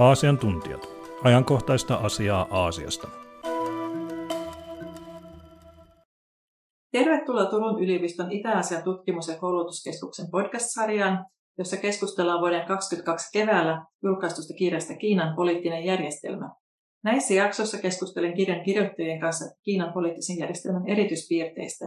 Aasian tuntijat. Ajankohtaista asiaa Aasiasta. Tervetuloa Turun yliopiston Itä-Aasian tutkimus- ja koulutuskeskuksen podcast-sarjaan, jossa keskustellaan vuoden 2022 keväällä julkaistusta kirjasta Kiinan poliittinen järjestelmä. Näissä jaksoissa keskustelen kirjan kirjoittajien kanssa Kiinan poliittisen järjestelmän erityispiirteistä.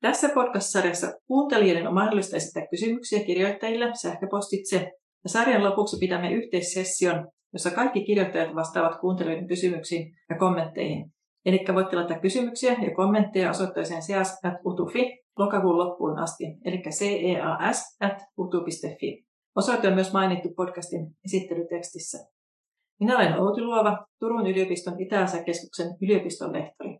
Tässä podcast-sarjassa kuuntelijoiden on mahdollista esittää kysymyksiä kirjoittajille sähköpostitse, ja sarjan lopuksi pidämme yhteissession, jossa kaikki kirjoittajat vastaavat kuuntelijoiden kysymyksiin ja kommentteihin. Eli voitte laittaa kysymyksiä ja kommentteja osoitteeseen ceas@utu.fi lokakuun loppuun asti, eli ceas@utu.fi. Osoite on myös mainittu podcastin esittelytekstissä. Minä olen Outi Luova, Turun yliopiston Itä-Aasia-keskuksen yliopistonlehtori.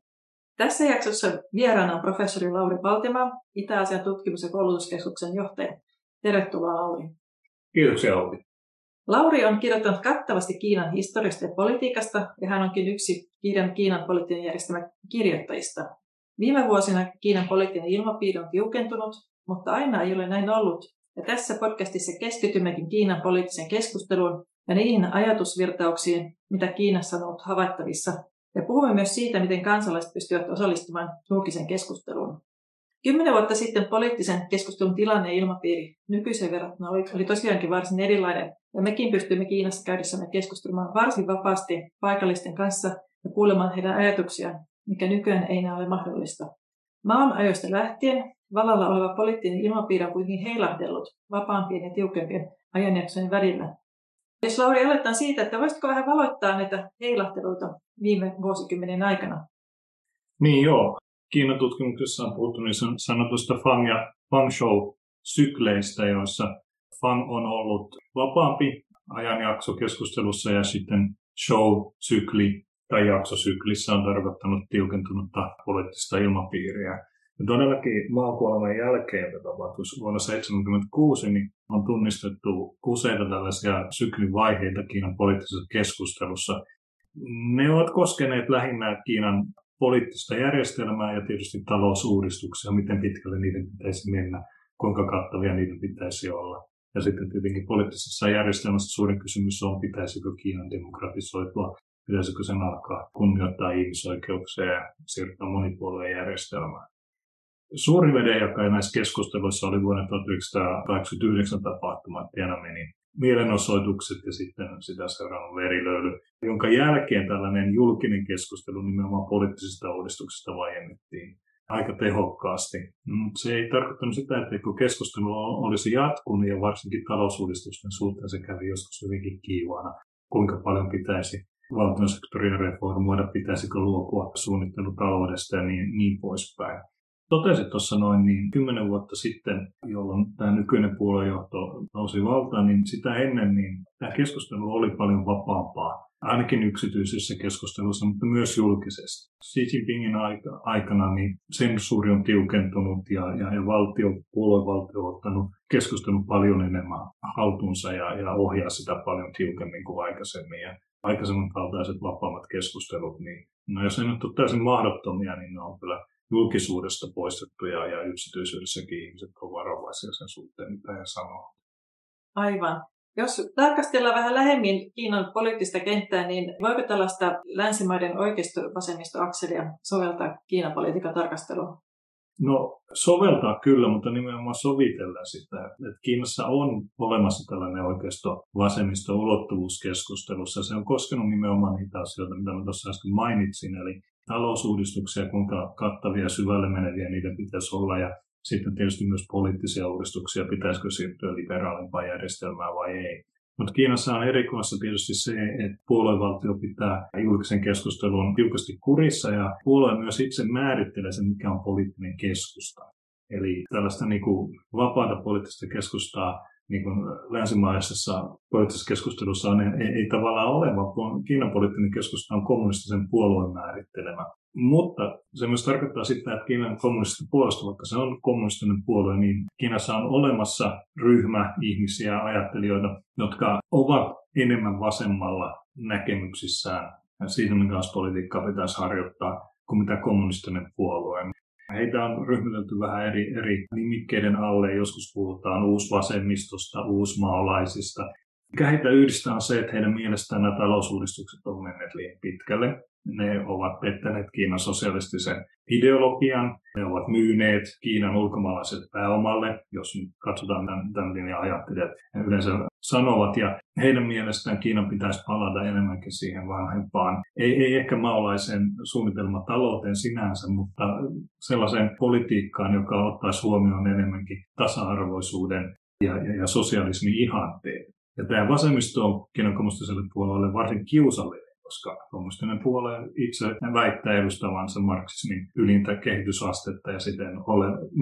Tässä jaksossa vieraana on professori Lauri Valtimaa, Itä-Aasian tutkimus- ja koulutuskeskuksen johtaja. Tervetuloa, Lauri. Kiitoksia, Outi. Lauri on kirjoittanut kattavasti Kiinan historiasta ja politiikasta, ja hän onkin yksi kirjan Kiinan poliittinen järjestelmä kirjoittajista. Viime vuosina Kiinan poliittinen ilmapiiri on tiukentunut, mutta aina ei ole näin ollut. Ja tässä podcastissa keskitymmekin Kiinan poliittiseen keskusteluun ja niihin ajatusvirtauksiin, mitä Kiinassa on ollut havaittavissa, ja puhumme myös siitä, miten kansalaiset pystyvät osallistumaan julkiseen keskusteluun. 10 vuotta sitten poliittisen keskustelun tilanne ja ilmapiiri nykyiseen verrattuna oli tosiaankin varsin erilainen, ja mekin pystymme Kiinassa käydessämme keskustelemaan varsin vapaasti paikallisten kanssa ja kuulemaan heidän ajatuksiaan, mikä nykyään ei enää ole mahdollista. Maon ajoista lähtien vallalla oleva poliittinen ilmapiiri on kuitenkin heilahdellut vapaampien ja tiukempien ajanjaksojen välillä. Jos Lauri aloittaa siitä, että voisitko vähän valoittaa näitä heilahteluita viime vuosikymmenen aikana? Niin joo. Kiinan tutkimuksessa on puhuttu niin sanotusta Fang ja Shou sykleistä, joissa Fang on ollut vapaampi ajanjakso keskustelussa ja sitten Shou sykli tai jaksosyklissä on tarkoittanut tiukentunutta poliittista ilmapiiriä. Ja todellakin maakuoleman jälkeen, jota tapahtui vuonna 1976, niin on tunnistettu useita tällaisia syklivaiheita Kiinan poliittisessa keskustelussa. Ne ovat koskeneet lähinnä Kiinan poliittista järjestelmää ja tietysti talousuudistuksia, miten pitkälle niiden pitäisi mennä, kuinka kattavia niitä pitäisi olla. Ja sitten tietenkin poliittisessa järjestelmässä suurin kysymys on, pitäisikö Kiinan demokratisoitua, pitäisikö sen alkaa kunnioittaa ihmisoikeuksia ja siirtää monipuoluejärjestelmää. Suuri vedenjakaja näissä keskusteluissa oli vuonna 1989 tapahtumat Tiananmenin mielenosoitukset ja sitten sitä seurannut verilöyly, jonka jälkeen tällainen julkinen keskustelu nimenomaan poliittisista uudistuksista vaiennettiin aika tehokkaasti. Mutta se ei tarkoittanut sitä, että kun keskustelu olisi jatkunut ja varsinkin talousuudistusten suhteen se kävi joskus hyvinkin kiivaana, kuinka paljon pitäisi valtionsektoria reformoida, pitäisikö luopua suunnittelutaloudesta ja niin poispäin. Totesit tuossa noin niin 10 vuotta sitten, jolloin tämä nykyinen puoluejohto nousi valtaan, niin sitä ennen niin tämä keskustelu oli paljon vapaampaa, ainakin yksityisessä keskustelussa, mutta myös julkisesti. Xi Jinpingin aikana niin sensuuri on tiukentunut ja puoluevaltio on ottanut keskustelun paljon enemmän haltuunsa ja ohjaa sitä paljon tiukemmin kuin aikaisemmin. Ja aikaisemmin kaltaiset vapaammat keskustelut, niin no jos ne nyt ole täysin mahdottomia, niin ne on kyllä julkisuudesta poistettuja ja yksityisyydessäkin ihmiset on varovaisia sen suhteen, mitä he sanoo. Aivan. Jos tarkastellaan vähän lähemmin Kiinan poliittista kenttää, niin voiko tällaista länsimaiden oikeisto-vasemmisto-akselia soveltaa Kiinan politiikan tarkasteluun? No soveltaa kyllä, mutta nimenomaan sovitellaan sitä, että Kiinassa on olemassa tällainen oikeisto-vasemmisto-ulottuvuus keskustelussa. Se on koskenut nimenomaan niitä asioita, mitä mä tuossa äsken mainitsin, eli talousuudistuksia, kuinka kattavia ja syvälle meneviä niitä pitäisi olla ja sitten tietysti myös poliittisia uudistuksia, pitäisikö siirtyä liberaalimpaan järjestelmään vai ei. Mutta Kiinassa on erikoista tietysti se, että puoluevaltio pitää julkisen keskustelun tiukasti kurissa ja puolue myös itse määrittelee sen, mikä on poliittinen keskusta. Eli tällaista niin kuin vapaata poliittista keskustaa niin kuin länsimaisessa poliittisessa keskustelussa ei tavallaan ole, vaan Kiinan poliittinen keskusta on kommunistisen puolueen määrittelemä. Mutta se myös tarkoittaa sitä, että Kiinan kommunistinen puolesta, vaikka se on kommunistinen puolue, niin Kiinassa on olemassa ryhmä ihmisiä, ajattelijoita, jotka ovat enemmän vasemmalla näkemyksissään siitä, minkälaista politiikkaa pitäisi harjoittaa, kuin mitä kommunistinen puolue. Heitä on ryhmitelty vähän eri nimikkeiden alle. Joskus puhutaan uusvasemmistosta, uusmaalaisista. Mikä heitä yhdistää on se, että heidän mielestään nämä talousuudistukset on menneet liian pitkälle. Ne ovat pettäneet Kiinan sosialistisen ideologian, ne ovat myyneet Kiinan ulkomaalaiselle pääomalle, jos katsotaan tämän linjan ajattelijat, ne yleensä sanovat. Ja heidän mielestään Kiinan pitäisi palata enemmänkin siihen vanhempaan. Ei ehkä maolaisen suunnitelmatalouteen sinänsä, mutta sellaiseen politiikkaan, joka ottaisi huomioon enemmänkin tasa-arvoisuuden ja sosialismin ihanteet. Ja tämä vasemmisto on Kiinan kommunistiselle puolelle varsin kiusallinen, koska kommunistinen puolue itse väittää edustavansa marksismin ylintä kehitysastetta ja siten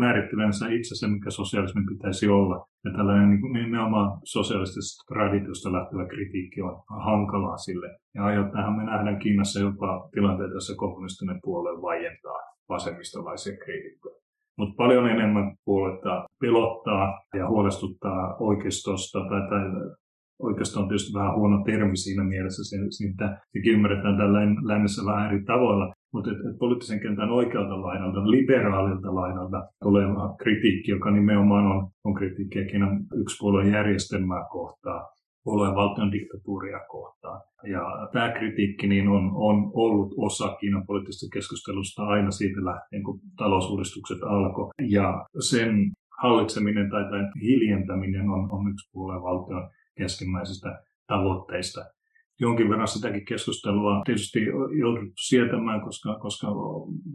määrittelevänsä itse se, mikä sosialismin pitäisi olla. Ja tällainen nimenomaan sosialistisesta traditiosta lähtevä kritiikki on hankalaa sille. Ja ajoittainhan me nähdään Kiinassa jopa tilanteita, jossa kommunistinen puolue vaientaa vasemmistolaisia kriitikkoja. Mutta paljon enemmän puoletta pelottaa ja huolestuttaa oikeistosta. Tai oikeastaan on tietysti vähän huono termi siinä mielessä, että ymmärretään tällä lännessä vähän eri tavoilla. Mutta poliittisen kentän oikealta laidalta, liberaalilta laidalta oleva kritiikki, joka nimenomaan on kritiikkiä Kiinan yksipuolueen järjestelmää kohtaan, puolueen valtion diktatuuria kohtaan. Ja tämä kritiikki niin on ollut osa Kiinan poliittisesta keskustelusta aina siitä lähtien, kun talousuudistukset alkoi. Ja sen hallitseminen tai hiljentäminen on yksipuolueen valtion keskimmäisistä tavoitteista. Jonkin verran sitäkin keskustelua tietysti jouduttu sietämään, koska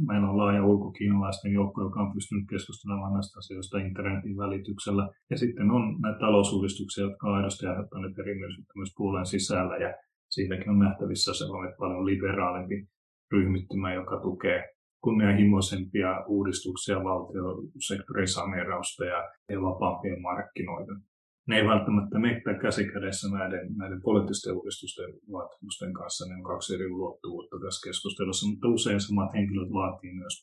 meillä on laaja ulkokiinalaisten joukko, joka on pystynyt keskustelemaan näistä asioista internetin välityksellä. Ja sitten on näitä talousuudistuksia, jotka on aidosti aiheuttaneet erimielisyyttä myös puolueen sisällä. Ja siitäkin on nähtävissä sellainen paljon liberaalimpi ryhmittymä, joka tukee kunnianhimoisempia uudistuksia, valtiosektorin saneerausta ja vapaampia markkinoita. Ne ei välttämättä mene käsikädessä näiden poliittisten uudistusten vaatimusten kanssa. Ne on kaksi eri ulottuvuutta tässä keskustelussa, mutta usein samat henkilöt vaatii myös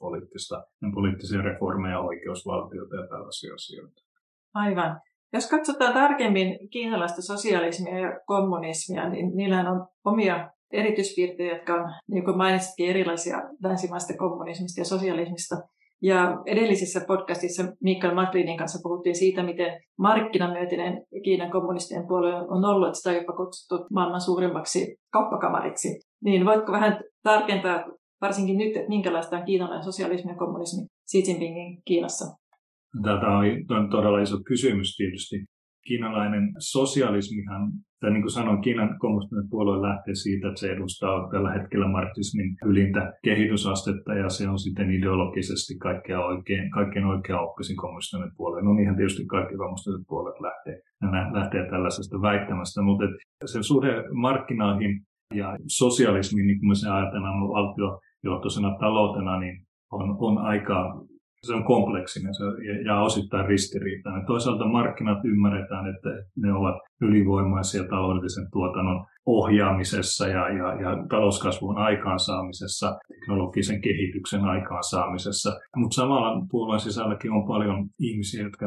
poliittisia reformeja, oikeusvaltiota ja tällaisia asioita. Aivan. Jos katsotaan tarkemmin kiinalaista sosialismia ja kommunismia, niin niillä on omia erityispiirtejä, jotka on, niin kuin mainitsitkin, erilaisia länsimaista kommunismista ja sosialismista. Ja edellisessä podcastissa Mikael Marklinin kanssa puhuttiin siitä, miten markkinamyötinen Kiinan kommunistinen puolue on ollut, että sitä on jopa kutsuttu maailman suurimmaksi kauppakamariksi. Niin voitko vähän tarkentaa varsinkin nyt, että minkälaista on kiinalainen sosialismi ja kommunismi Xi Jinpingin Kiinassa? Tämä on todella iso kysymys tietysti. Kiinalainen sosialismihan, tai niin kuin sanoin, Kiinan kommunistinen puolue lähtee siitä, että se edustaa tällä hetkellä marxismin ylintä kehitysastetta, ja se on sitten ideologisesti kaikkein oikeaoppisin kommunistinen puolue. No niinhän tietysti kaikki kommunistiset puolueet lähtee tällaisesta väittämästä, mutta sen suhde markkinaihin ja sosialismiin, niin kuin me sen ajatellaan valtiojohtoisena taloutena, niin on aika... Se on kompleksinen ja osittain ristiriitainen. Toisaalta markkinat ymmärretään, että ne ovat ylivoimaisia taloudellisen tuotannon ohjaamisessa ja talouskasvun aikaansaamisessa, teknologisen kehityksen aikaansaamisessa. Mutta samalla puolueen sisälläkin on paljon ihmisiä, jotka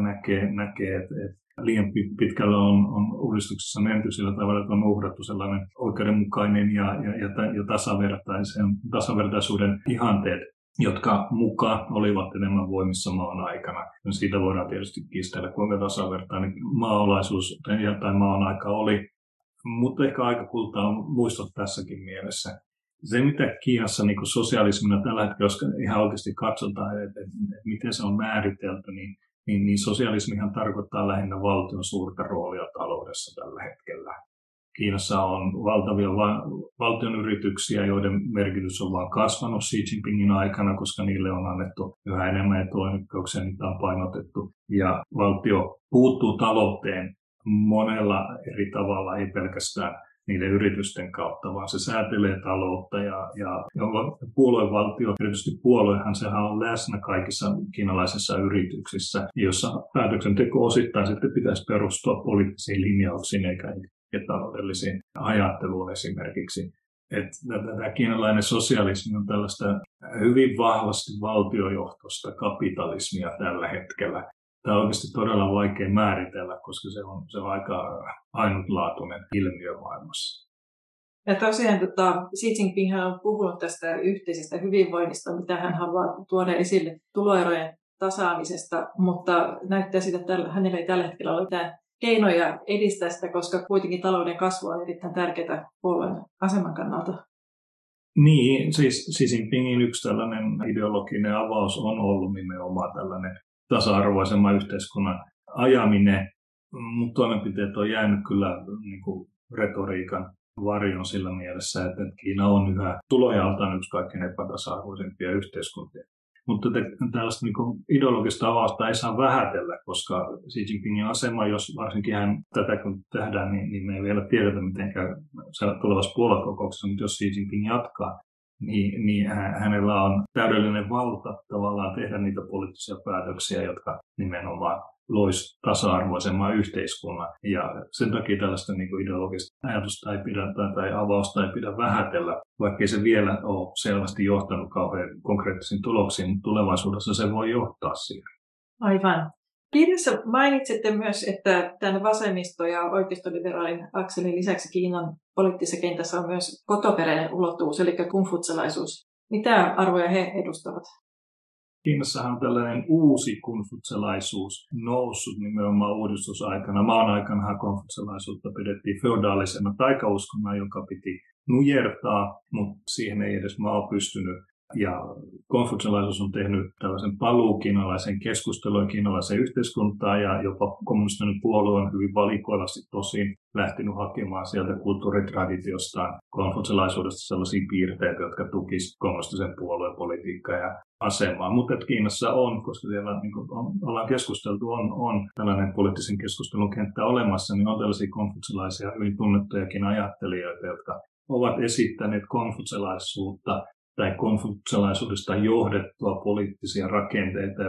näkee että liian pitkällä on uudistuksessa menty sillä tavalla, että on uhrattu sellainen oikeudenmukainen ja tasavertaisuuden ihanteet, jotka mukaan olivat enemmän voimissa maan aikana. Siitä voidaan tietysti kiistellä, kuinka tasavertainen maalaisuus tai maan aika oli, mutta ehkä aikakultaa on muistot tässäkin mielessä. Se, mitä Kiinassa niin kuin sosialismina tällä hetkellä, jos ihan oikeasti katsotaan, että miten se on määritelty, niin sosialismihan tarkoittaa lähinnä valtion suurta roolia taloudessa tällä hetkellä. Kiinassa on valtavia valtion yrityksiä, joiden merkitys on vaan kasvanut Xi Jinpingin aikana, koska niille on annettu yhä enemmän etuoikeuksia, niitä on painotettu. Ja valtio puuttuu talouteen monella eri tavalla, ei pelkästään niiden yritysten kautta, vaan se säätelee taloutta ja puoluevaltio, erityisesti puoluehan, sehän on läsnä kaikissa kiinalaisissa yrityksissä, jossa päätöksenteko osittain sitten pitäisi perustua poliittisiin linjauksiin eikä taloudellisiin ajatteluun esimerkiksi. Tämä kiinalainen sosialismi on tällaista hyvin vahvasti valtiojohtoista kapitalismia tällä hetkellä. Tämä on oikeasti todella vaikea määritellä, koska se on aika ainutlaatuinen ilmiö maailmassa. Ja tosiaan Xi Jinping on puhunut tästä yhteisestä hyvinvoinnista, mitä hän haluaa tuoda esille tuloerojen tasaamisesta, mutta näyttää siltä, että hänellä ei tällä hetkellä ole mitään keinoja edistää sitä, koska kuitenkin talouden kasvu on erittäin tärkeää puolueen aseman kannalta. Niin, siis Xi Jinpingin yksi tällainen ideologinen avaus on ollut nimenomaan tällainen tasa-arvoisemman yhteiskunnan ajaminen, mutta toimenpiteet on jäänyt kyllä niin kuin retoriikan varjon sillä mielessä, että Kiina on yhä tulojaltaan yksi kaikkein epätasa-arvoisempia yhteiskuntia. Mutta tällaista niin ideologista avausta ei saa vähätellä, koska Xi Jinpingin asema, jos varsinkin hän tätä kun tehdään, niin me ei vielä tiedetä, miten käy tulevassa puoluekokouksessa, mutta jos Xi Jinping jatkaa, niin hänellä on täydellinen valta tavallaan tehdä niitä poliittisia päätöksiä, jotka nimenomaan loisi tasa-arvoisemman yhteiskunnan. Ja sen takia tällaista niin ideologista ajatusta ei pidä, tai avausta ei pidä vähätellä, vaikkei se vielä ole selvästi johtanut kauhean konkreettisiin tuloksiin, mutta tulevaisuudessa se voi johtaa siihen. Aivan. Kirjassa mainitsitte myös, että tämän vasemmisto- ja oikeistoliberaalin akselin lisäksi Kiinan poliittisessa kentässä on myös kotoperäinen ulottuvuus, eli kungfutselaisuus. Mitä arvoja he edustavat? Kiinassahan on tällainen uusi konfutselaisuus noussut nimenomaan uudistusaikana. Maan aikana konfutselaisuutta pidettiin feudaalisena taikauskona, joka piti nujertaa, mutta siihen ei edes Mao pystynyt. Ja konfutselaisuus on tehnyt tällaisen paluukiinalaisen keskustelun kiinalaiseen yhteiskuntaan, ja jopa kommunistinen puolue on hyvin valikoivasti tosin lähtenyt hakemaan sieltä kulttuuritraditiostaan konfutselaisuudesta sellaisia piirteitä, jotka tukisivat kommunistisen puolueen politiikkaa ja asemaa. Mutta Kiinassa on, koska siellä niin kuin ollaan keskusteltu, on tällainen poliittisen keskustelun kenttä olemassa, niin on tällaisia konfutselaisia hyvin tunnettujakin ajattelijoita, jotka ovat esittäneet konfutselaisuutta tai konfutselaisuudesta johdettua poliittisia rakenteita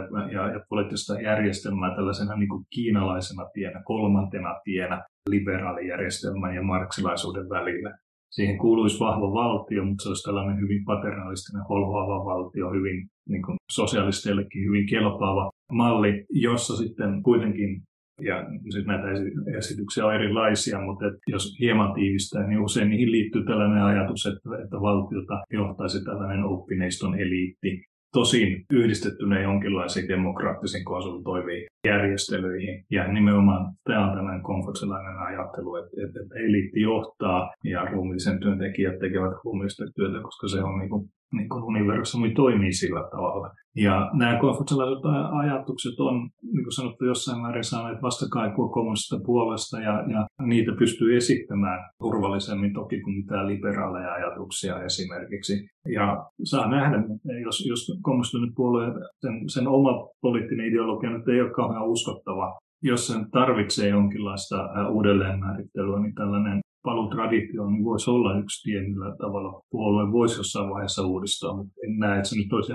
ja poliittista järjestelmää tällaisena niin kuin kiinalaisena tienä, kolmantena tienä liberaalijärjestelmän ja marksilaisuuden välillä. Siihen kuuluisi vahva valtio, mutta se olisi tällainen hyvin paternalistinen, holhoava valtio, hyvin niin kuin sosialisteillekin hyvin kelpaava malli, jossa sitten kuitenkin, ja siis näitä esityksiä on erilaisia, mutta jos hieman tiivistää, niin usein niihin liittyy tällainen ajatus, että valtiota johtaisi tällainen oppineiston eliitti, tosin yhdistettyneen jonkinlaisiin demokraattisiin konsultoiviin järjestelyihin. Ja nimenomaan tämä on tällainen konfutselainen ajattelu, että eliitti johtaa ja ruumiillisen työntekijät tekevät ruumiillista työtä, koska se on niin kuin universumi toimii sillä tavalla. Ja nämä konfutselaiset ajatukset on, niin kuin sanottu, jossain määrin saaneet vastakaikua kommunistisesta puolesta, ja niitä pystyy esittämään turvallisemmin toki kuin mitään liberaaleja ajatuksia esimerkiksi. Ja saa nähdä, että jos kommunistinen puolue, sen oma poliittinen ideologia nyt ei ole kauhean uskottava, jos sen tarvitsee jonkinlaista uudelleenmäärittelyä, niin tällainen palutraditio niin voisi olla yksi tie, millä tavalla puolue voisi jossain vaiheessa uudistaa, mutta en näe, että se nyt olisi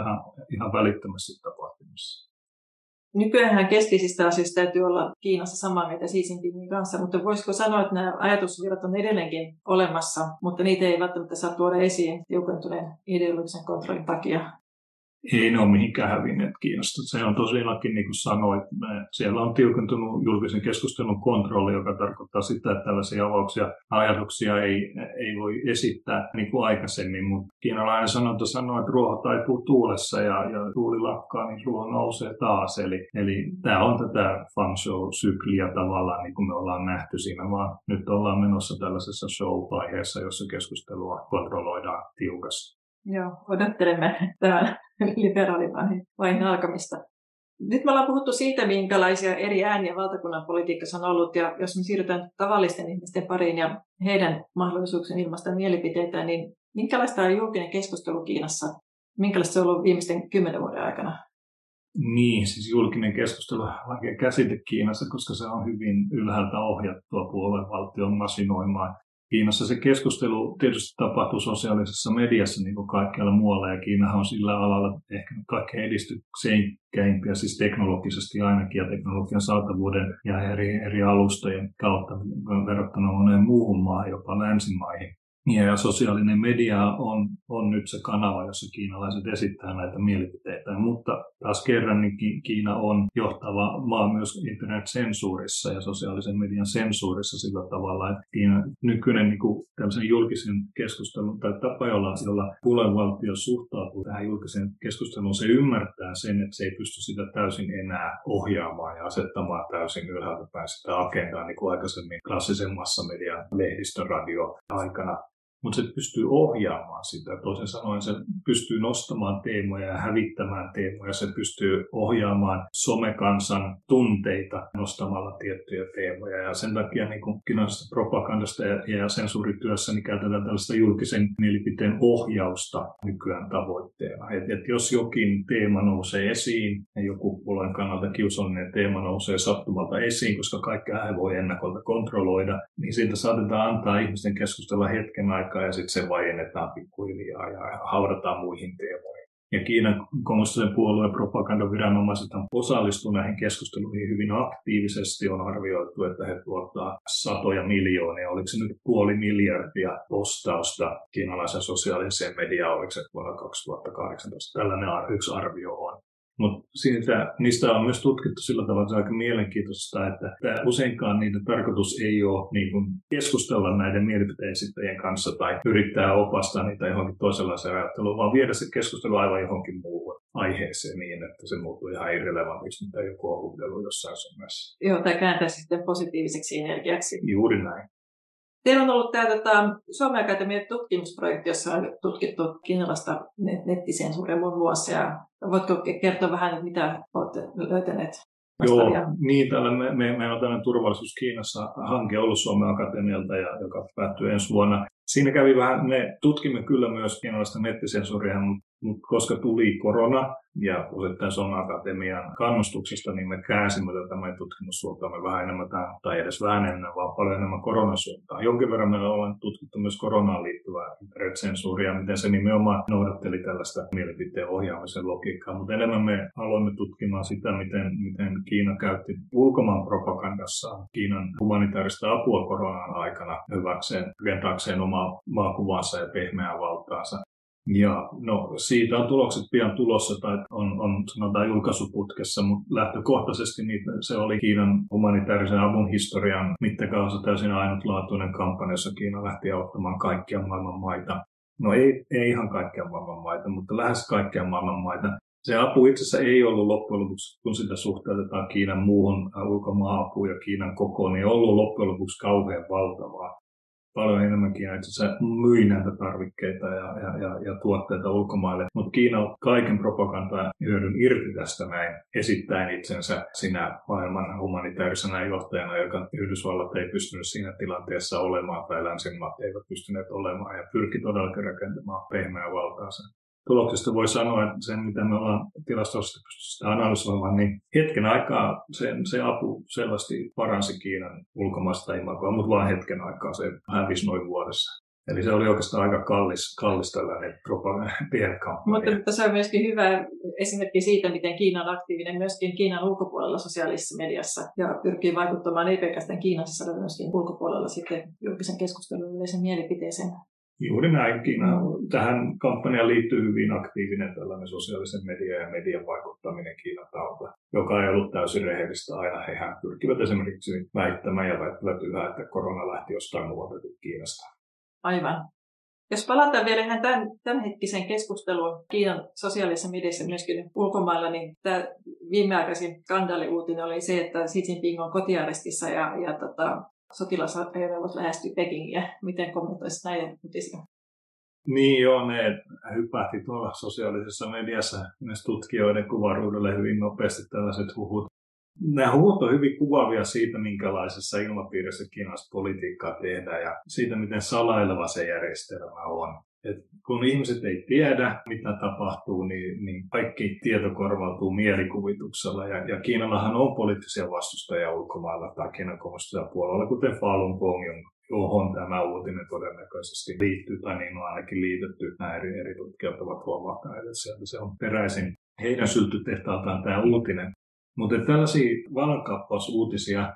ihan välittömästi tapahtumassa. Nykyäänhän keskeisistä asioista täytyy olla Kiinassa samaa mieltä Xi Jinpingin kanssa, mutta voisiko sanoa, että nämä ajatusvirrat on edelleenkin olemassa, mutta niitä ei välttämättä saa tuoda esiin tiukentuneen ideologisen kontrollin takia? Ei ne ole mihinkään hävinneet Kiinasta. Se on tosiaankin, niin kuin sanoit, siellä on tiukentunut julkisen keskustelun kontrolli, joka tarkoittaa sitä, että tällaisia avauksia ajatuksia ei voi esittää niin kuin aikaisemmin. Mutta kiinalainen sanonta sanoo, että ruoho taipuu tuulessa ja tuuli lakkaa, niin ruoho nousee taas. Eli tämä on tätä Fang Shou sykliä tavallaan, niin kuin me ollaan nähty siinä, vaan nyt ollaan menossa tällaisessa show-vaiheessa, jossa keskustelua kontrolloidaan tiukasti. Joo, odottelemme tämän liberaalivaihin alkamista. Nyt me ollaan puhuttu siitä, minkälaisia eri ääniä valtakunnan politiikassa on ollut, ja jos me siirrytään tavallisten ihmisten pariin ja heidän mahdollisuuksien ilmaista mielipiteitä, niin minkälaista on julkinen keskustelu Kiinassa? Minkälaista se on ollut viimeisten 10 vuoden aikana? Niin, siis julkinen keskustelu on vaikea käsite Kiinassa, koska se on hyvin ylhäältä ohjattua puoluevaltion masinoimaan. Kiinassa se keskustelu tietysti tapahtuu sosiaalisessa mediassa niin kuin kaikkialla muualla, ja Kiinahan on sillä alalla ehkä kaikkein edistykseimpiä, siis teknologisesti ainakin, ja teknologian saatavuuden ja eri alustojen kautta verrattuna moneen muuhun maahan, jopa länsimaihin. Ja sosiaalinen media on nyt se kanava, jossa kiinalaiset esittää näitä mielipiteitä. Mutta taas kerran niin Kiina on johtava maa myös internetsensuurissa ja sosiaalisen median sensuurissa sillä tavalla, että Kiinan nykyinen niin kuin tämmöisen julkisen keskustelun tai tapa, jolla puoluevaltio suhtautuu tähän julkiseen keskusteluun, se ymmärtää sen, että se ei pysty sitä täysin enää ohjaamaan ja asettamaan täysin ylhäältä päin sitä agendaa, niin kuin aikaisemmin klassisen massamedian lehdistön radio aikana. Mutta se pystyy ohjaamaan sitä. Toisin sanoen se pystyy nostamaan teemoja ja hävittämään teemoja. Se pystyy ohjaamaan somekansan tunteita nostamalla tiettyjä teemoja. Ja sen takia niin kiinalaisesta propagandasta ja sensuurityössä niin käytetään tällaista julkisen mielipiteen ohjausta nykyään tavoitteena. Et jos jokin teema nousee esiin ja joku puolueen kannalta kiusallinen teema nousee sattumalta esiin, koska kaikkea ei voi ennakolta kontrolloida, niin siitä saatetaan antaa ihmisten keskustella hetken aikaa. Ja sitten se vaiennetaan pikkuhiljaa ja haudataan muihin teemoihin. Ja Kiinan kommunistisen puolueen propagandaviranomaiset on osallistuneet näihin keskusteluihin hyvin aktiivisesti. On arvioitu, että he tuottaa 100 miljoonia. Oliko se nyt 0,5 miljardia postausta kiinalaisen sosiaaliseen mediaan, oliko se vuonna 2018? Tällainen yksi arvio on. Mutta niistä on myös tutkittu sillä tavalla, että se on aika mielenkiintoista, että useinkaan niiden tarkoitus ei ole niin kuin keskustella näiden mielipiteenesittäjien kanssa tai yrittää opastaa niitä johonkin toisenlaiseen ajatteluun, vaan viedä se keskustelu aivan johonkin muuhun aiheeseen niin, että se muuttuu ihan irrelevantiksi, mitä joku on huudellut jossain somessa. Joo, tai kääntää sitten positiiviseksi energiaksi. Juuri näin. Teillä on ollut tämä Suomen Akatemian tutkimusprojekti, jossa on tutkittu kiinalaista nettisensuuria muun muassa. Ja voitko kertoa vähän, mitä olette löytäneet? Vastaavia? Joo, niin. Meillä on tällainen Turvallisuus Kiinassa hanke ollut Suomen Akatemialta, joka päättyy ensi vuonna. Siinä kävi vähän, me tutkimme kyllä myös kiinalaista nettisensuuria, mutta koska tuli korona ja osittain Suomen Akatemian kannustuksesta, niin me käänsimme tätä meidän tutkimussuuntaamme vähän enemmän tai edes vähän enemmän, vaan paljon enemmän koronasuuntaan. Jonkin verran meillä ollaan tutkittu myös koronaan liittyvää internetsensuuria, miten se nimenomaan noudatteli tällaista mielipiteen ohjaamisen logiikkaa, mutta enemmän me aloimme tutkimaan sitä, miten Kiina käytti ulkomaan propagandassa Kiinan humanitaarista apua koronaan aikana hyväkseen, rakentaakseen omaa maakuvaansa ja pehmeää valtaansa. Ja no, siitä on tulokset pian tulossa tai on sanotaan julkaisuputkessa, mutta lähtökohtaisesti se oli Kiinan humanitaarisen avun historian mittakaavassa täysin ainutlaatuinen kampanja, jossa Kiina lähti auttamaan kaikkia maailman maita. No ei ihan kaikkia maailman maita, mutta lähes kaikkia maailman maita. Se apu itse asiassa ei ollut loppujen lopuksi, kun sitä suhteutetaan Kiinan muuhun ulkomaan-apuun ja Kiinan kokoon, niin ei ollut loppujen lopuksi kauhean valtavaa. Paljon enemmän Kiina itse asiassa myi näitä tarvikkeita ja tuotteita ulkomaille, mutta Kiina on kaiken propagandan hyödyn irti tästä näin, esittäen itsensä sinä maailman humanitaarisena johtajana, joka Yhdysvallat ei pystynyt siinä tilanteessa olemaan tai länsimaat eivät pystyneet olemaan ja pyrki todellakin rakentamaan pehmeää valtaansa. Tuloksesta voi sanoa, että sen mitä me ollaan tilastollisesti pystytty analysoimaan, niin hetken aikaa se apu selvästi paransi Kiinan ulkomaista imagoa, mutta vain hetken aikaa se hävisi noin vuodessa. Eli se oli oikeastaan aika kallis tällainen pienkampanja. Mutta se on myöskin hyvä esimerkki siitä, miten Kiina on aktiivinen myöskin Kiinan ulkopuolella sosiaalisessa mediassa ja pyrkii vaikuttamaan ei pelkästään Kiinassa, vaan myöskin ulkopuolella sitten julkisen keskustelun yleisen mielipiteeseen. Juuri näin. Kiina tähän kampanjaan liittyy hyvin aktiivinen tällainen sosiaalisen median ja median vaikuttaminen Kiinan taholta, joka ei ollut täysin rehellistä aina. Hehän pyrkivät esimerkiksi väittämään ja väittävät yhä, että korona lähti jostain muualta Kiinasta. Aivan. Jos palataan vielä ihan tämänhetkiseen keskusteluun Kiinan sosiaalisessa mediassa myöskin ulkomailla, niin tämä viimeaikaisin skandaaliuutinen oli se, että Xi Jinping on kotiarestissa sotilasajoneuvot lähestyivät Pekingiä. Miten kommentoisit näiden uutisia? Niin joo, ne hypähti tuolla sosiaalisessa mediassa myös tutkijoiden kuvaruudulle hyvin nopeasti tällaiset huhut. Nämä huhut on hyvin kuvaavia siitä, minkälaisessa ilmapiirissä kiinalaista politiikkaa tehdään ja siitä, miten salaileva se järjestelmä on. Et kun ihmiset ei tiedä, mitä tapahtuu, niin kaikki tieto korvautuu mielikuvituksella. Ja Kiinallahan on poliittisia vastustajia ulkomailla tai Kiinan kommunistisella puolella, kuten Falun Gong, johon tämä uutinen todennäköisesti liittyy, tai niin on ainakin liitetty. Nämä eri tutkijat ovat huomanneet, että sieltä se on peräisin. Heidän syltytehtaaltaan tämä uutinen. Mutta tällaisia vallankaappausuutisia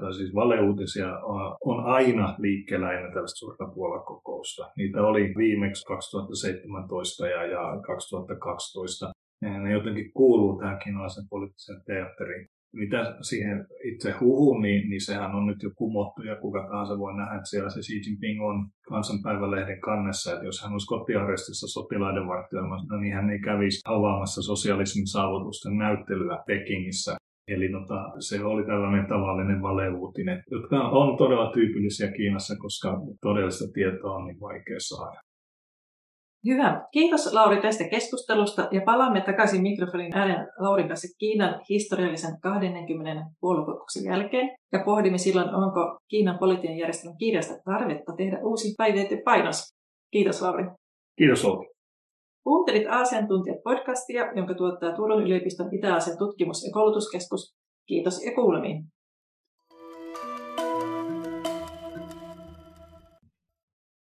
tai siis valeuutisia on aina liikkeellä ennen tällaista suurta puoluekokousta. Niitä oli viimeksi 2017 ja 2012. Ne jotenkin kuuluu tähän kiinalaisen poliittiseen teatteriin. Mitä siihen itse huhuun, niin sehän on nyt jo kumottu ja kuka tahansa voi nähdä, että siellä se Xi Jinping on kansanpäivälehden kannessa. Että jos hän olisi kotiarestissa sotilaiden vartioimassa, niin hän ei kävisi avaamassa sosialismin saavutusten näyttelyä Pekingissä. Eli se oli tällainen tavallinen valeuutinen, jotka on todella tyypillisiä Kiinassa, koska todellista tietoa on niin vaikea saada. Hyvä. Kiitos Lauri tästä keskustelusta ja palaamme takaisin mikrofonin ääreen Laurin kanssa Kiinan historiallisen 20. puoluekokouksen jälkeen ja pohdimme silloin, onko Kiinan poliittinen järjestelmän kirjasta tarvetta tehdä uusi päivitetty painos. Kiitos Lauri. Kiitos Outi. Kuuntelit Aasiantuntijat podcastia, jonka tuottaa Turun yliopiston Itä-Aasian tutkimus- ja koulutuskeskus. Kiitos ja kuulemiin.